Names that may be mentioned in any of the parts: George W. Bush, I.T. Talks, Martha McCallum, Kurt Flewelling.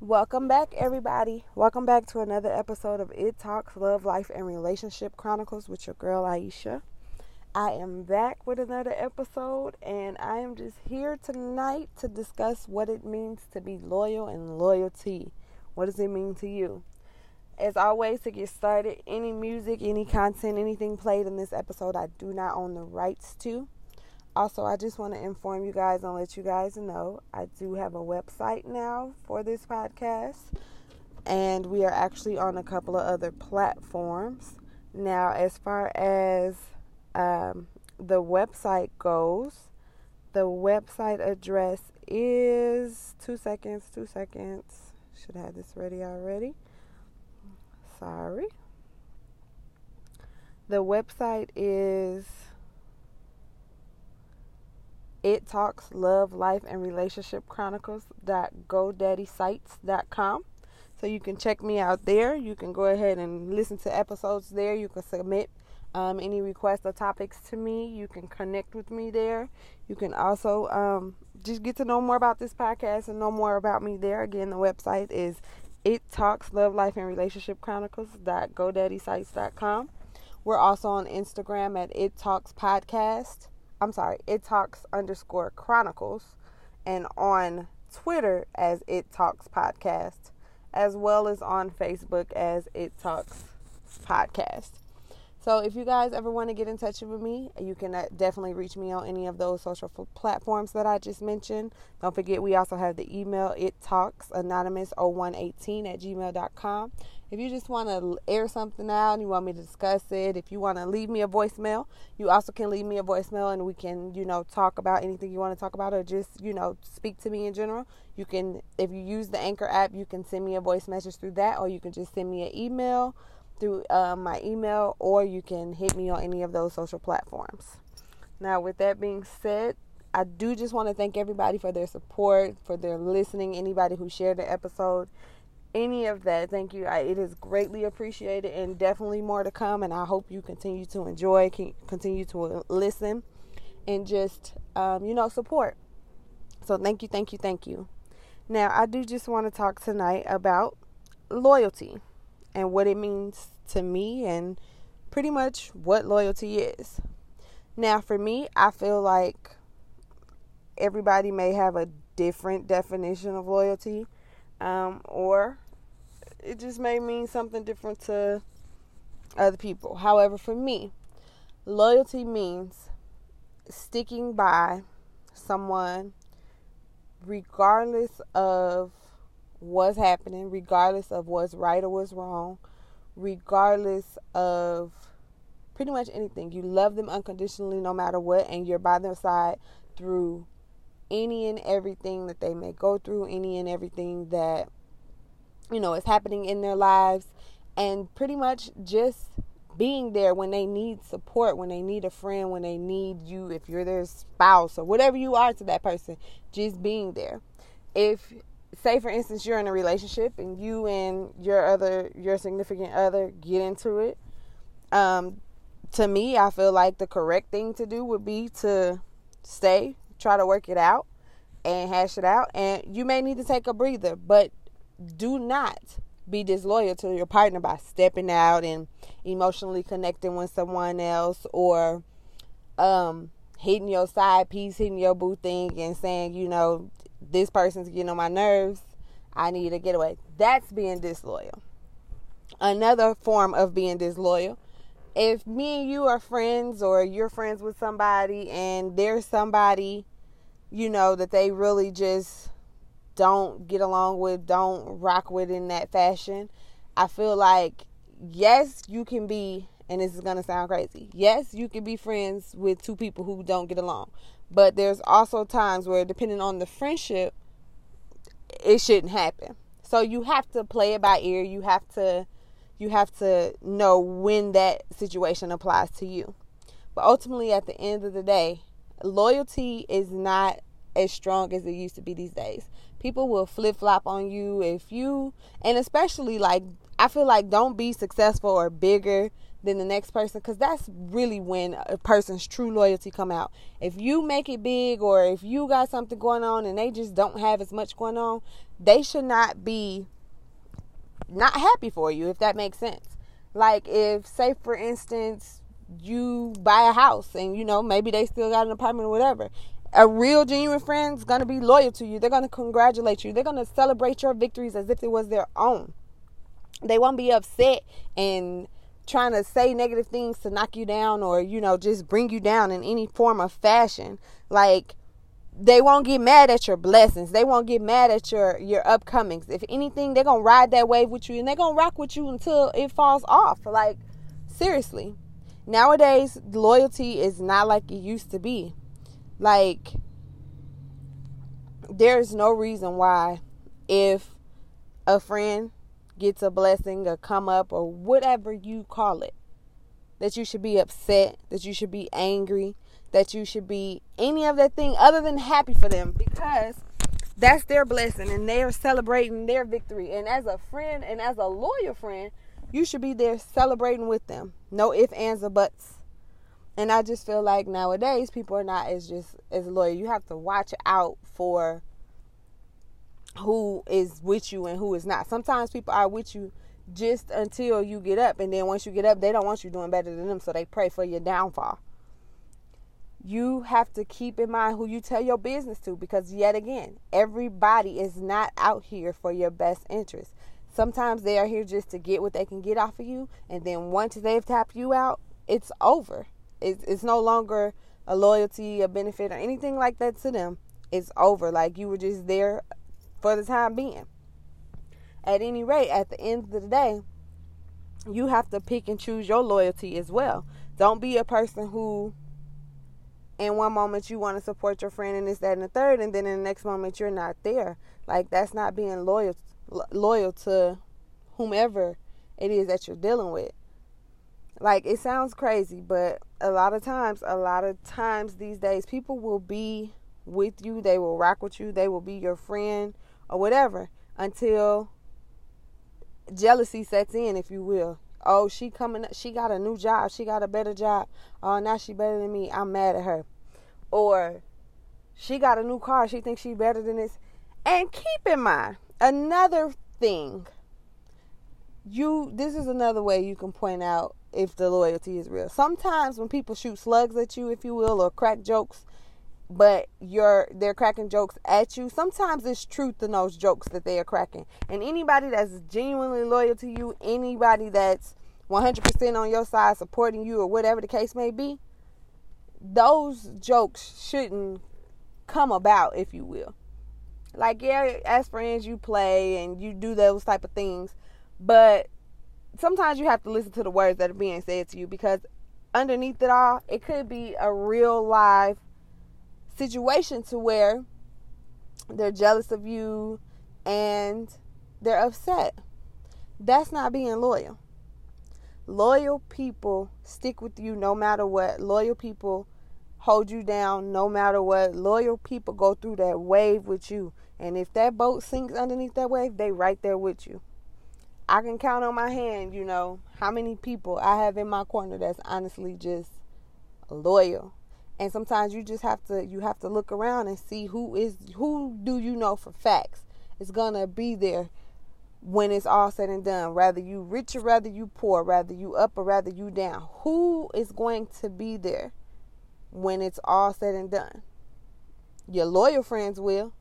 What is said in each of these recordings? Welcome back, everybody. Welcome back to another episode of It Talks, Love, Life, and Relationship Chronicles with your girl, Aisha. I am back with another episode, and I am just here tonight to discuss what it means to be loyal and loyalty. What does it mean to you? As always, to get started, any music, any content, anything played in this episode, I do not own the rights to. Also, I just want to inform you guys and let you guys know I do have a website now for this podcast, and we are actually on a couple of other platforms. Now, as far as the website goes, the website address is two seconds. Should have this ready already. Sorry. The website is It Talks, Love, Life, and Relationship Chronicles.godaddysites.com. So you can check me out there. You can go ahead and listen to episodes there. You can submit any requests or topics to me. You can connect with me there. You can also just get to know more about this podcast and know more about me there. Again, the website is It Talks, Love, Life, and Relationship Chronicles.godaddysites.com. We're also on Instagram at It Talks Podcast. It Talks _Chronicles, and on Twitter as It Talks Podcast, as well as on Facebook as It Talks Podcast. So if you guys ever want to get in touch with me, you can definitely reach me on any of those social platforms that I just mentioned. Don't forget, we also have the email, ittalksanonymous0118@gmail.com. If you just want to air something out and you want me to discuss it, if you want to leave me a voicemail, you also can leave me a voicemail, and we can, talk about anything you want to talk about, or just, speak to me in general. You can, if you use the Anchor app, you can send me a voice message through that, or you can just send me an email through my email, or you can hit me on any of those social platforms. Now, with that being said, I do just want to thank everybody for their support, for their listening, anybody who shared the episode, any of that. Thank you. It is greatly appreciated, and definitely more to come, and I hope you continue to enjoy, continue to listen, and just, support. So thank you. Now, I do just want to talk tonight about loyalty and what it means to me, and pretty much what loyalty is. Now, for me, I feel like everybody may have a different definition of loyalty, or it just may mean something different to other people. However, for me, loyalty means sticking by someone regardless of what's happening, regardless of what's right or what's wrong, regardless of pretty much anything. You love them unconditionally no matter what, and you're by their side through any and everything that they may go through, any and everything that, is happening in their lives, and pretty much just being there when they need support, when they need a friend, when they need you, if you're their spouse or whatever you are to that person, just being there. If, say for instance, you're in a relationship and you and your significant other get into it, to me, I feel like the correct thing to do would be to stay, try to work it out and hash it out. And you may need to take a breather, but do not be disloyal to your partner by stepping out and emotionally connecting with someone else, or hitting your side piece, hitting your boo thing and saying, this person's getting on my nerves, I need to get away. That's being disloyal. Another form of being disloyal, if me and you are friends, or you're friends with somebody, and there's somebody, that they really just don't get along with, don't rock with in that fashion, I feel like, yes, you can be, and this is going to sound crazy, yes, you can be friends with two people who don't get along. But there's also times where, depending on the friendship, it shouldn't happen. So you have to play it by ear. You have to know when that situation applies to you. But ultimately, at the end of the day, loyalty is not as strong as it used to be these days. People will flip-flop on you, and especially, I feel like, don't be successful or bigger than the next person, because that's really when a person's true loyalty come out. If you make it big, or if you got something going on and they just don't have as much going on, they should not be not happy for you, if that makes sense. Like, if, say for instance, you buy a house and, you know, maybe they still got an apartment or whatever, a real genuine friend's going to be loyal to you. They're going to congratulate you. They're going to celebrate your victories as if it was their own. They won't be upset and trying to say negative things to knock you down, or, you know, just bring you down in any form of fashion. Like, they won't get mad at your blessings. They won't get mad at your upcomings. If anything, they're going to ride that wave with you, and they're going to rock with you until it falls off. Like, seriously. Nowadays, loyalty is not like it used to be. Like, there's no reason why, if a friend gets a blessing, a come up, or whatever you call it, that you should be upset, that you should be angry, that you should be any of that thing other than happy for them, because that's their blessing and they are celebrating their victory. And as a friend and as a loyal friend, you should be there celebrating with them. No ifs, ands, or buts. And I just feel like nowadays people are not as loyal. You have to watch out for who is with you and who is not. Sometimes people are with you just until you get up, and then once you get up, they don't want you doing better than them, so they pray for your downfall. You have to keep in mind who you tell your business to, because yet again, everybody is not out here for your best interest. Sometimes they are here just to get what they can get off of you, and then once they've tapped you out, it's over. It's no longer a loyalty, a benefit, or anything like that to them. It's over. Like, you were just there for the time being. At any rate, at the end of the day, you have to pick and choose your loyalty as well. Don't be a person who, in one moment, you want to support your friend and this, that, and the third, and then in the next moment, you're not there. Like, that's not being loyal to whomever it is that you're dealing with. Like, it sounds crazy, but a lot of times these days, people will be with you, they will rock with you, they will be your friend or whatever, until jealousy sets in, if you will. Oh, she coming up, she got a new job, she got a better job. Oh, now she better than me, I'm mad at her. Or she got a new car, she thinks she better than this. And keep in mind, another thing, this is another way you can point out if the loyalty is real. Sometimes when people shoot slugs at you, if you will, or crack jokes, but they're cracking jokes at you, sometimes it's truth in those jokes that they are cracking. And anybody that's genuinely loyal to you, anybody that's 100% on your side, supporting you, or whatever the case may be, those jokes shouldn't come about, if you will. Like, yeah, as friends, you play and you do those type of things, but sometimes you have to listen to the words that are being said to you, because underneath it all, it could be a real live situation to where they're jealous of you and they're upset. That's not being loyal. Loyal people stick with you no matter what. Loyal people hold you down no matter what. Loyal people go through that wave with you. And if that boat sinks underneath that wave, they right there with you. I can count on my hand, you know, how many people I have in my corner that's honestly just loyal. And sometimes you just have to look around and see who do you know for facts is going to be there when it's all said and done. Rather you rich or rather you poor, rather you up or rather you down. Who is going to be there when it's all said and done? Your loyal friends will.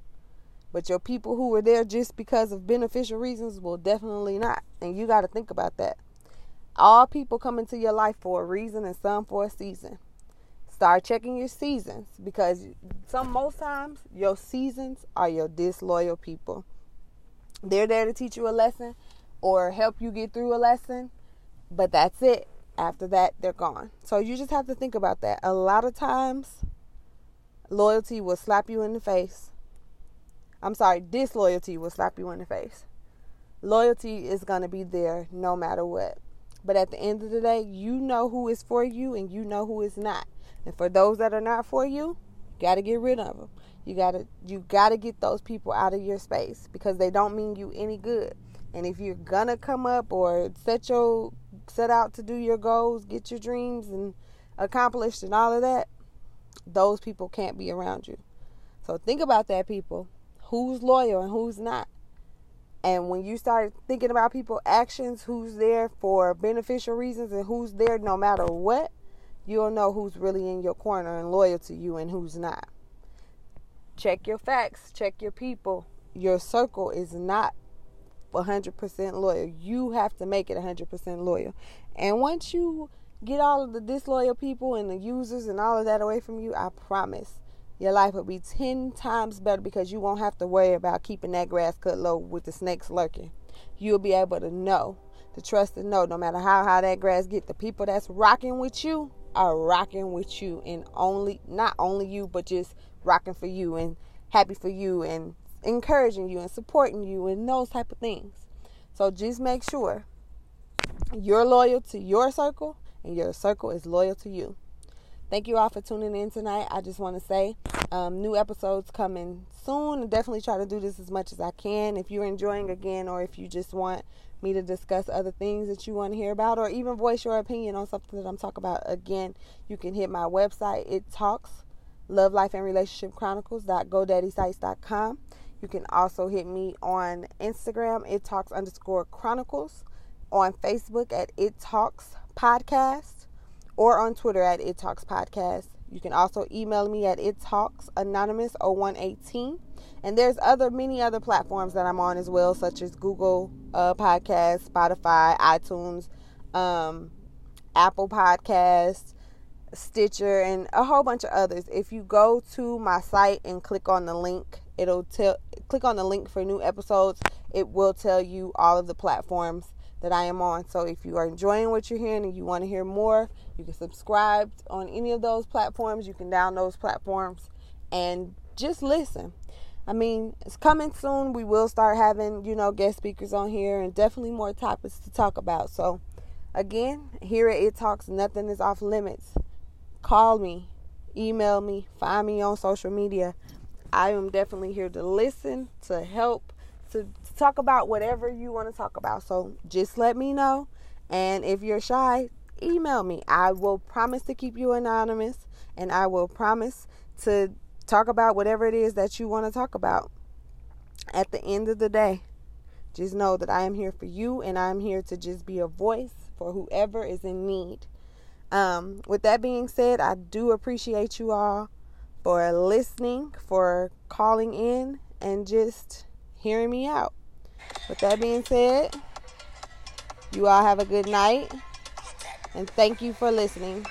But your people who were there just because of beneficial reasons will definitely not. And you got to think about that. All people come into your life for a reason and some for a season. Start checking your seasons, because most times your seasons are your disloyal people. They're there to teach you a lesson or help you get through a lesson, but that's it. After that, they're gone. So you just have to think about that. A lot of times, loyalty will slap you in the face. I'm sorry, disloyalty will slap you in the face. Loyalty is going to be there no matter what. But at the end of the day, you know who is for you and you know who is not. And for those that are not for you, you got to get rid of them. You got to get those people out of your space, because they don't mean you any good. And if you're going to come up or set your set out to do your goals, get your dreams and accomplished and all of that, those people can't be around you. So think about that, people. Who's loyal and who's not? And when you start thinking about people's actions, who's there for beneficial reasons and who's there no matter what, you'll know who's really in your corner and loyal to you and who's not. Check your facts. Check your people. Your circle is not 100% loyal. You have to make it 100% loyal. And once you get all of the disloyal people and the users and all of that away from you, I promise your life will be 10 times better, because you won't have to worry about keeping that grass cut low with the snakes lurking. You'll be able to know, to trust and know, no matter how high that grass get, the people that's rocking with you are rocking with you, and only, not only you, but just rocking for you and happy for you and encouraging you and supporting you and those type of things. So just make sure you're loyal to your circle and your circle is loyal to you. Thank you all for tuning in tonight. I just want to say new episodes coming soon. I'll definitely try to do this as much as I can. If you're enjoying, again, or if you just want me to discuss other things that you want to hear about, or even voice your opinion on something that I'm talking about, again, you can hit my website, It Talks, Love, Life, and Relationship Chronicles.GoDaddySites.com. You can also hit me on Instagram, It Talks _Chronicles, on Facebook at It Talks Podcast, or on Twitter at It Talks Podcast. You can also email me at ittalksanonymous0118. And there's many other platforms that I'm on as well, such as Google Podcasts, Spotify, iTunes, Apple Podcasts, Stitcher, and a whole bunch of others. If you go to my site and click on the link, click on the link for new episodes. It will tell you all of the platforms that I am on. So if you are enjoying what you're hearing and you want to hear more, you can subscribe on any of those platforms. You can download those platforms and just listen. I mean, it's coming soon. We will start having, guest speakers on here, and definitely more topics to talk about. So again, here at It Talks, nothing is off limits. Call me, email me, find me on social media. I am definitely here to listen, to help, to talk about whatever you want to talk about. So just let me know. And if you're shy, email me. I will promise to keep you anonymous, and I will promise to talk about whatever it is that you want to talk about. At the end of the day, just know that I am here for you, and I'm here to just be a voice for whoever is in need. With that being said, I do appreciate you all for listening, for calling in, and just hearing me out. With that being said, you all have a good night, and thank you for listening.